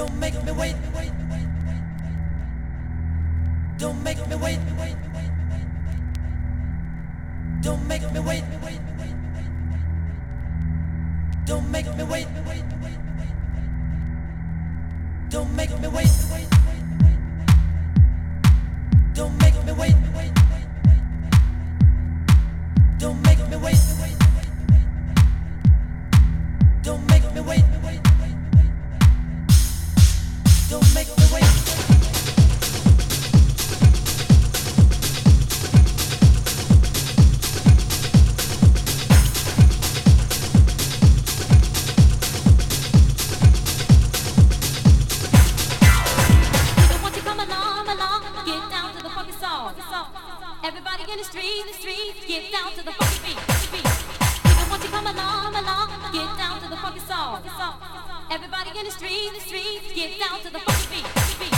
Don't make me wait. Don't make me wait. Don't make me wait. Don't make me wait. Don't make me wait. Don't make me wait. Don't make me wait. Don't make me wait. Don't make me wait. Everybody in the street, get down to the funky beat. Even once you come along, get down to the funky song. Everybody in the street, get down to the funky beat.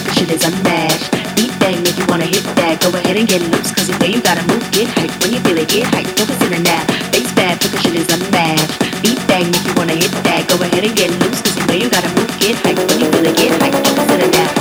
cause the shit is unmatched. Beat bang if you wanna hit that. Go ahead and get loose, cause the way you gotta move, get hype. When you feel it, get hype, focus in and out. Bass bad, cause the shit is unmatched. Beat bang if you wanna hit that. Go ahead and get loose, cause the way you gotta move, get hype. When you feel it, get hype, focus in and out.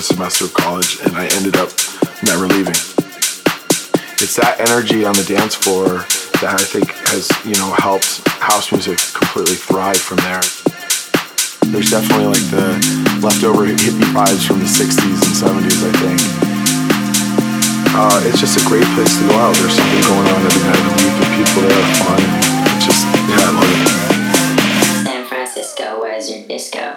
semester of college, and I ended up never leaving. It's that energy on the dance floor that I think has, helped house music completely thrive from there. There's definitely like the leftover hippie vibes from the 60s and 70s, I think. It's just a great place to go out. There's something going on every night of the week, and people there are fun. I love it. San Francisco, where's your disco?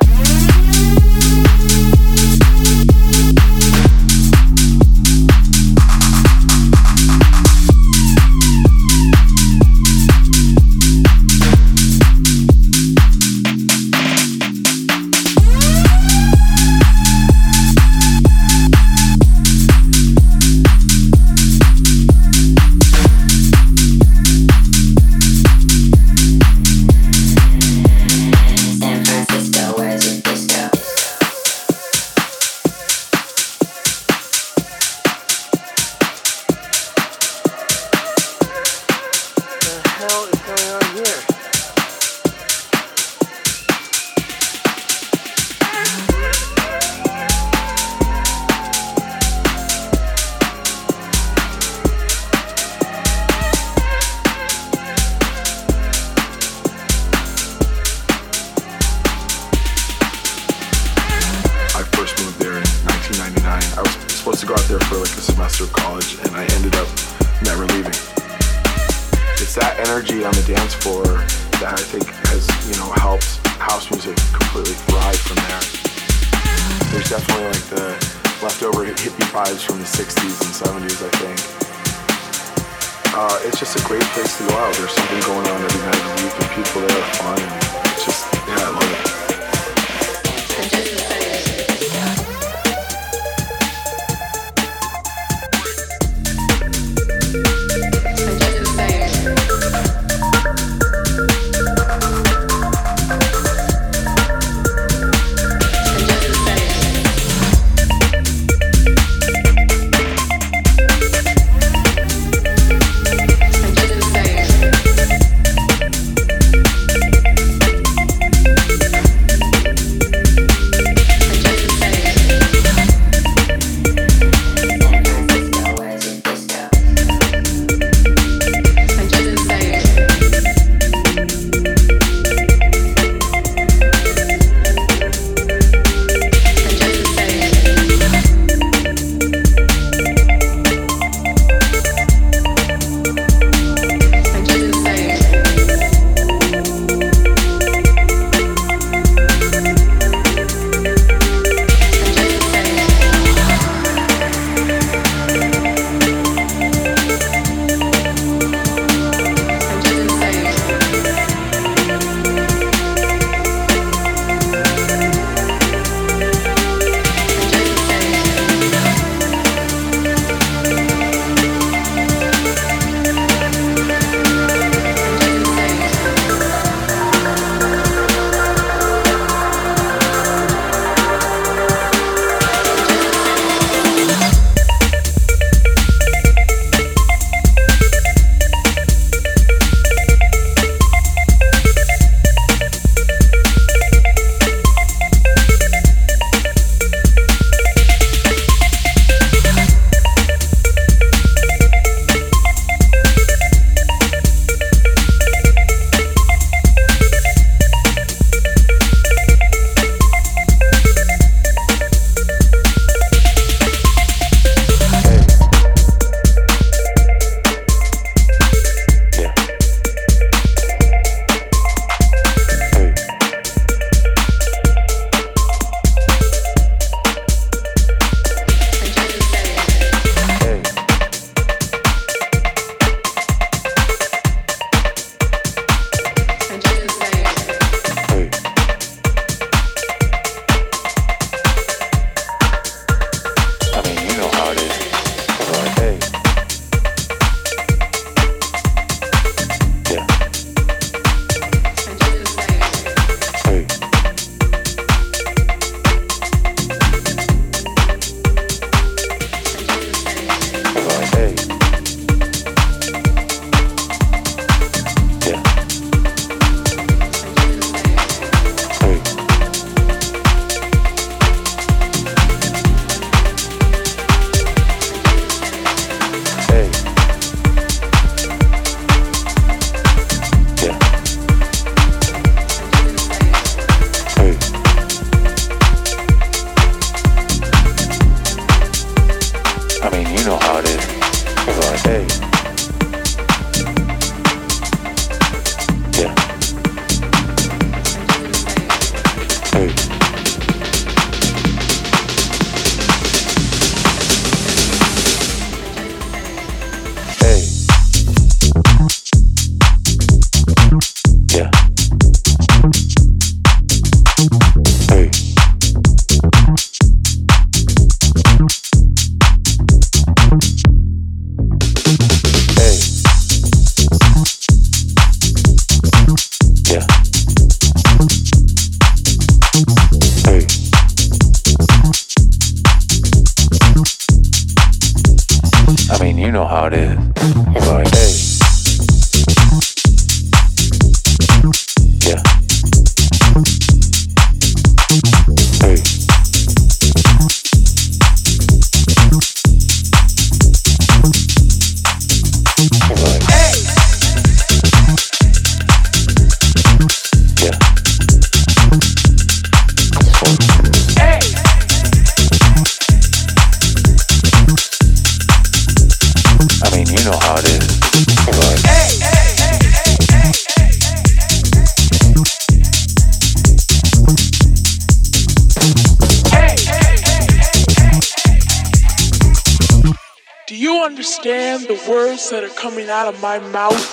Understand the words that are coming out of my mouth?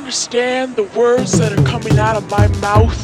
Understand the words that are coming out of my mouth?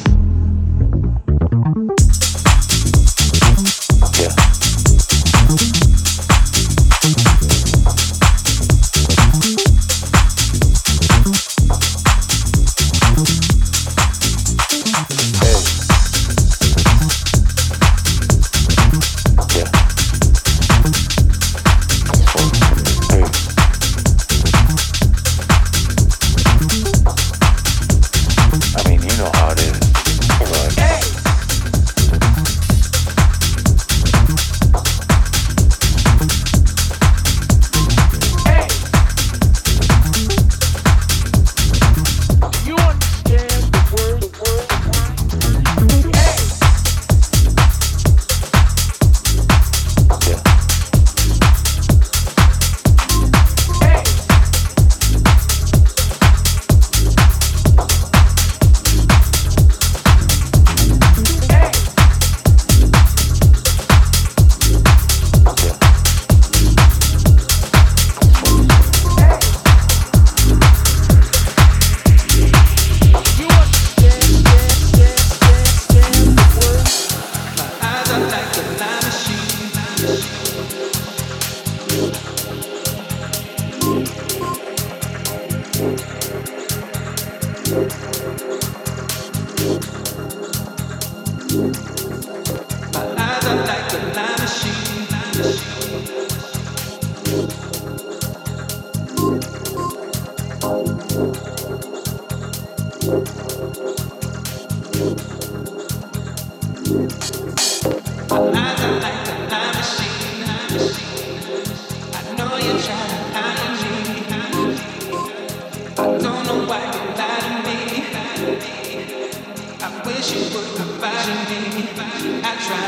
Try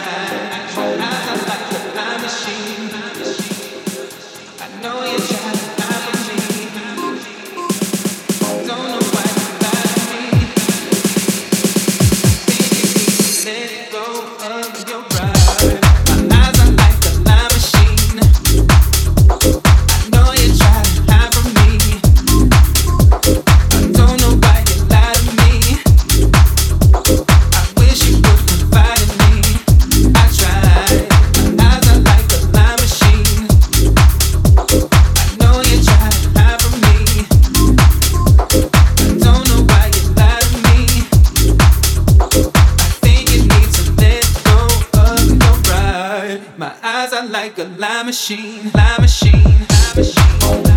shine like a lime machine, lime machine, lime machine, lime machine.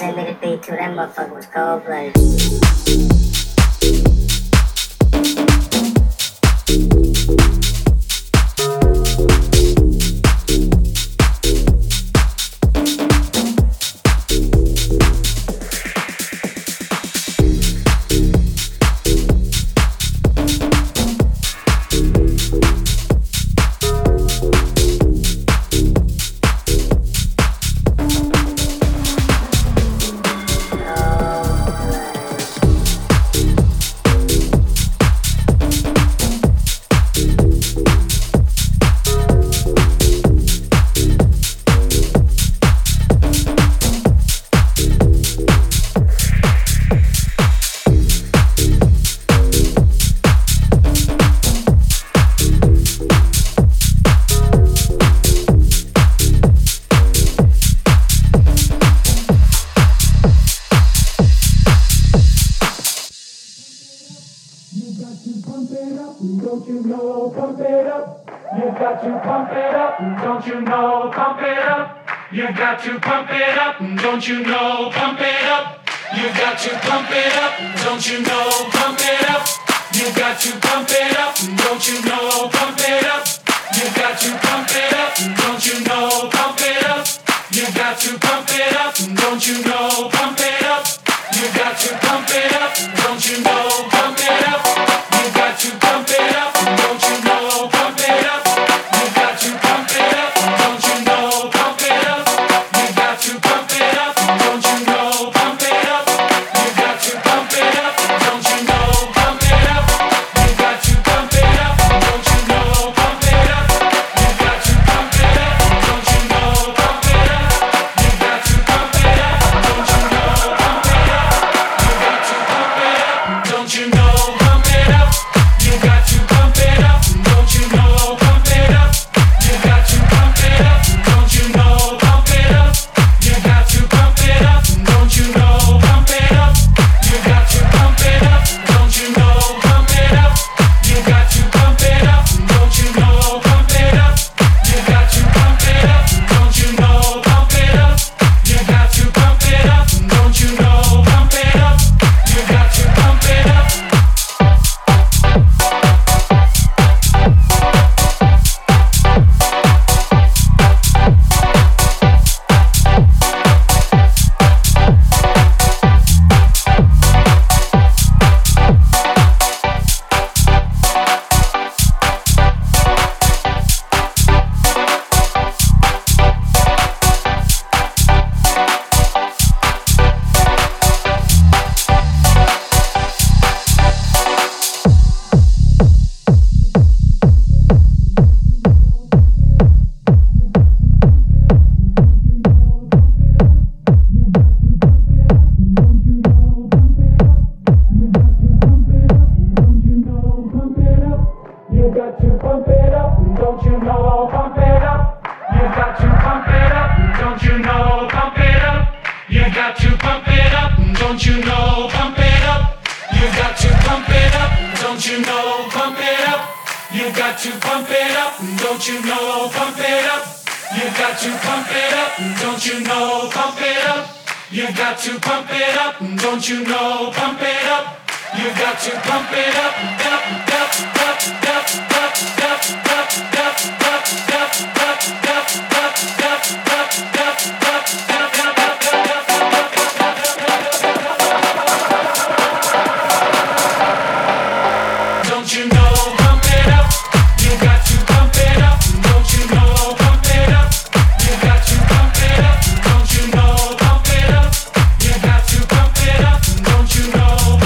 They made a beat to that motherfucker was Coldplay. You you know, pump it up. You've got to pump it up. Don't you know, pump it up. You've got to pump it up. Don't you know, pump it up. You've got to pump it up. Don't you know, pump it up. You've got to pump it up. Don't you know, pump it up. You got to pump it up. Don't you know, pump it up. You got to pump it up. Don't you know, pump it up. You got to pump it up. Don't you know, pump it up. You got to pump it up. Don't you know, pump it up. You got to pump it up. Don't you know, pump it up. You got to pump it up. Don't you know, pump it up. You got to pump it up. Don't you know, pump it up. You got to pump it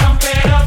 up.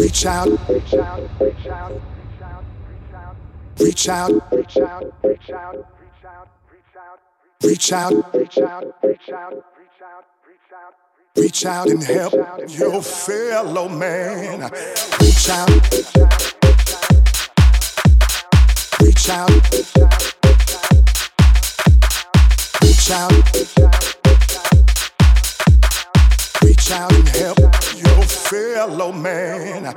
Reach out and help your fellow man. Reach out. Reach out. Reach out. Reach out and help your fellow man.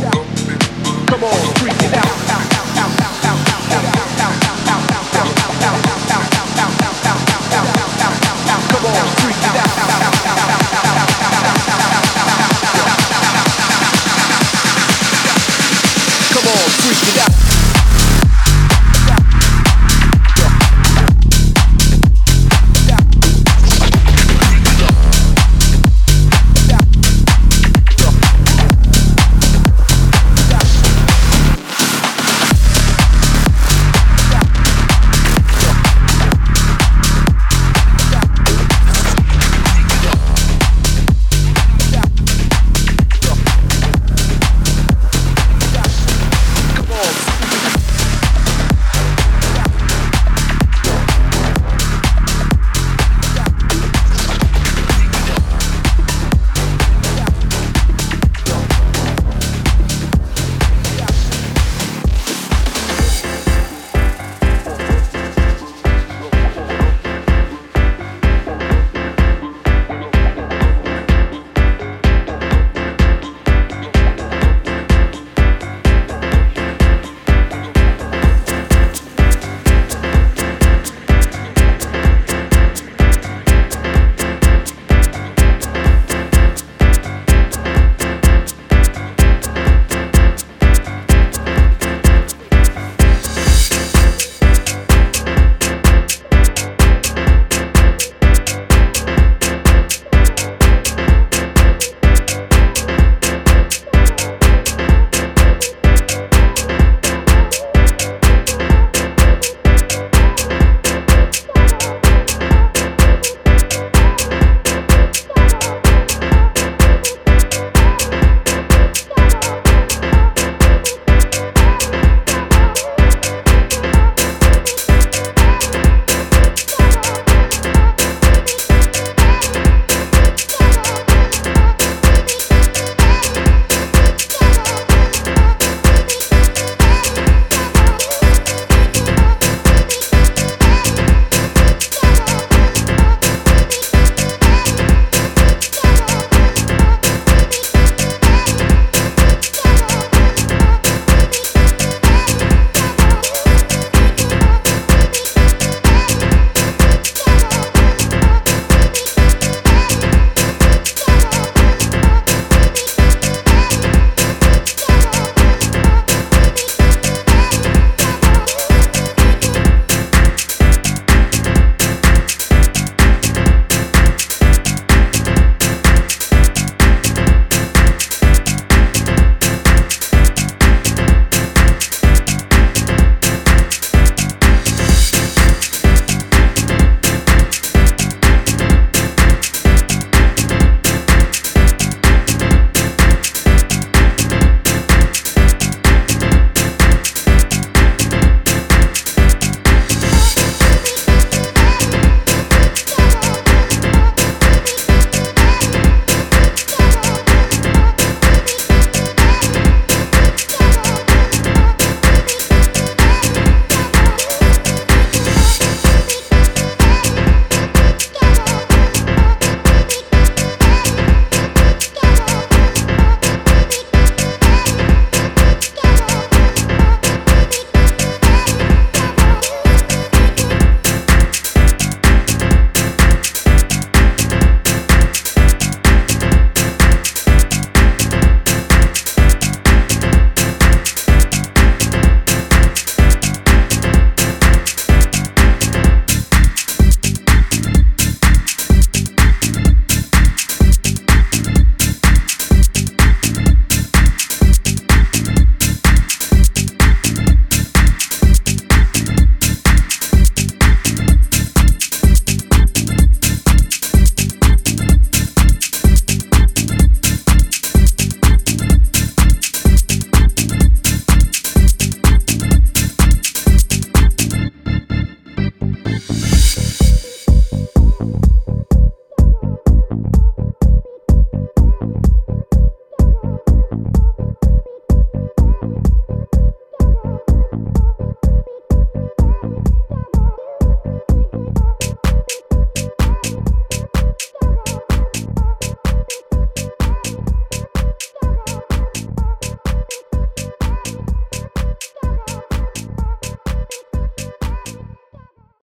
Come on, freak it out.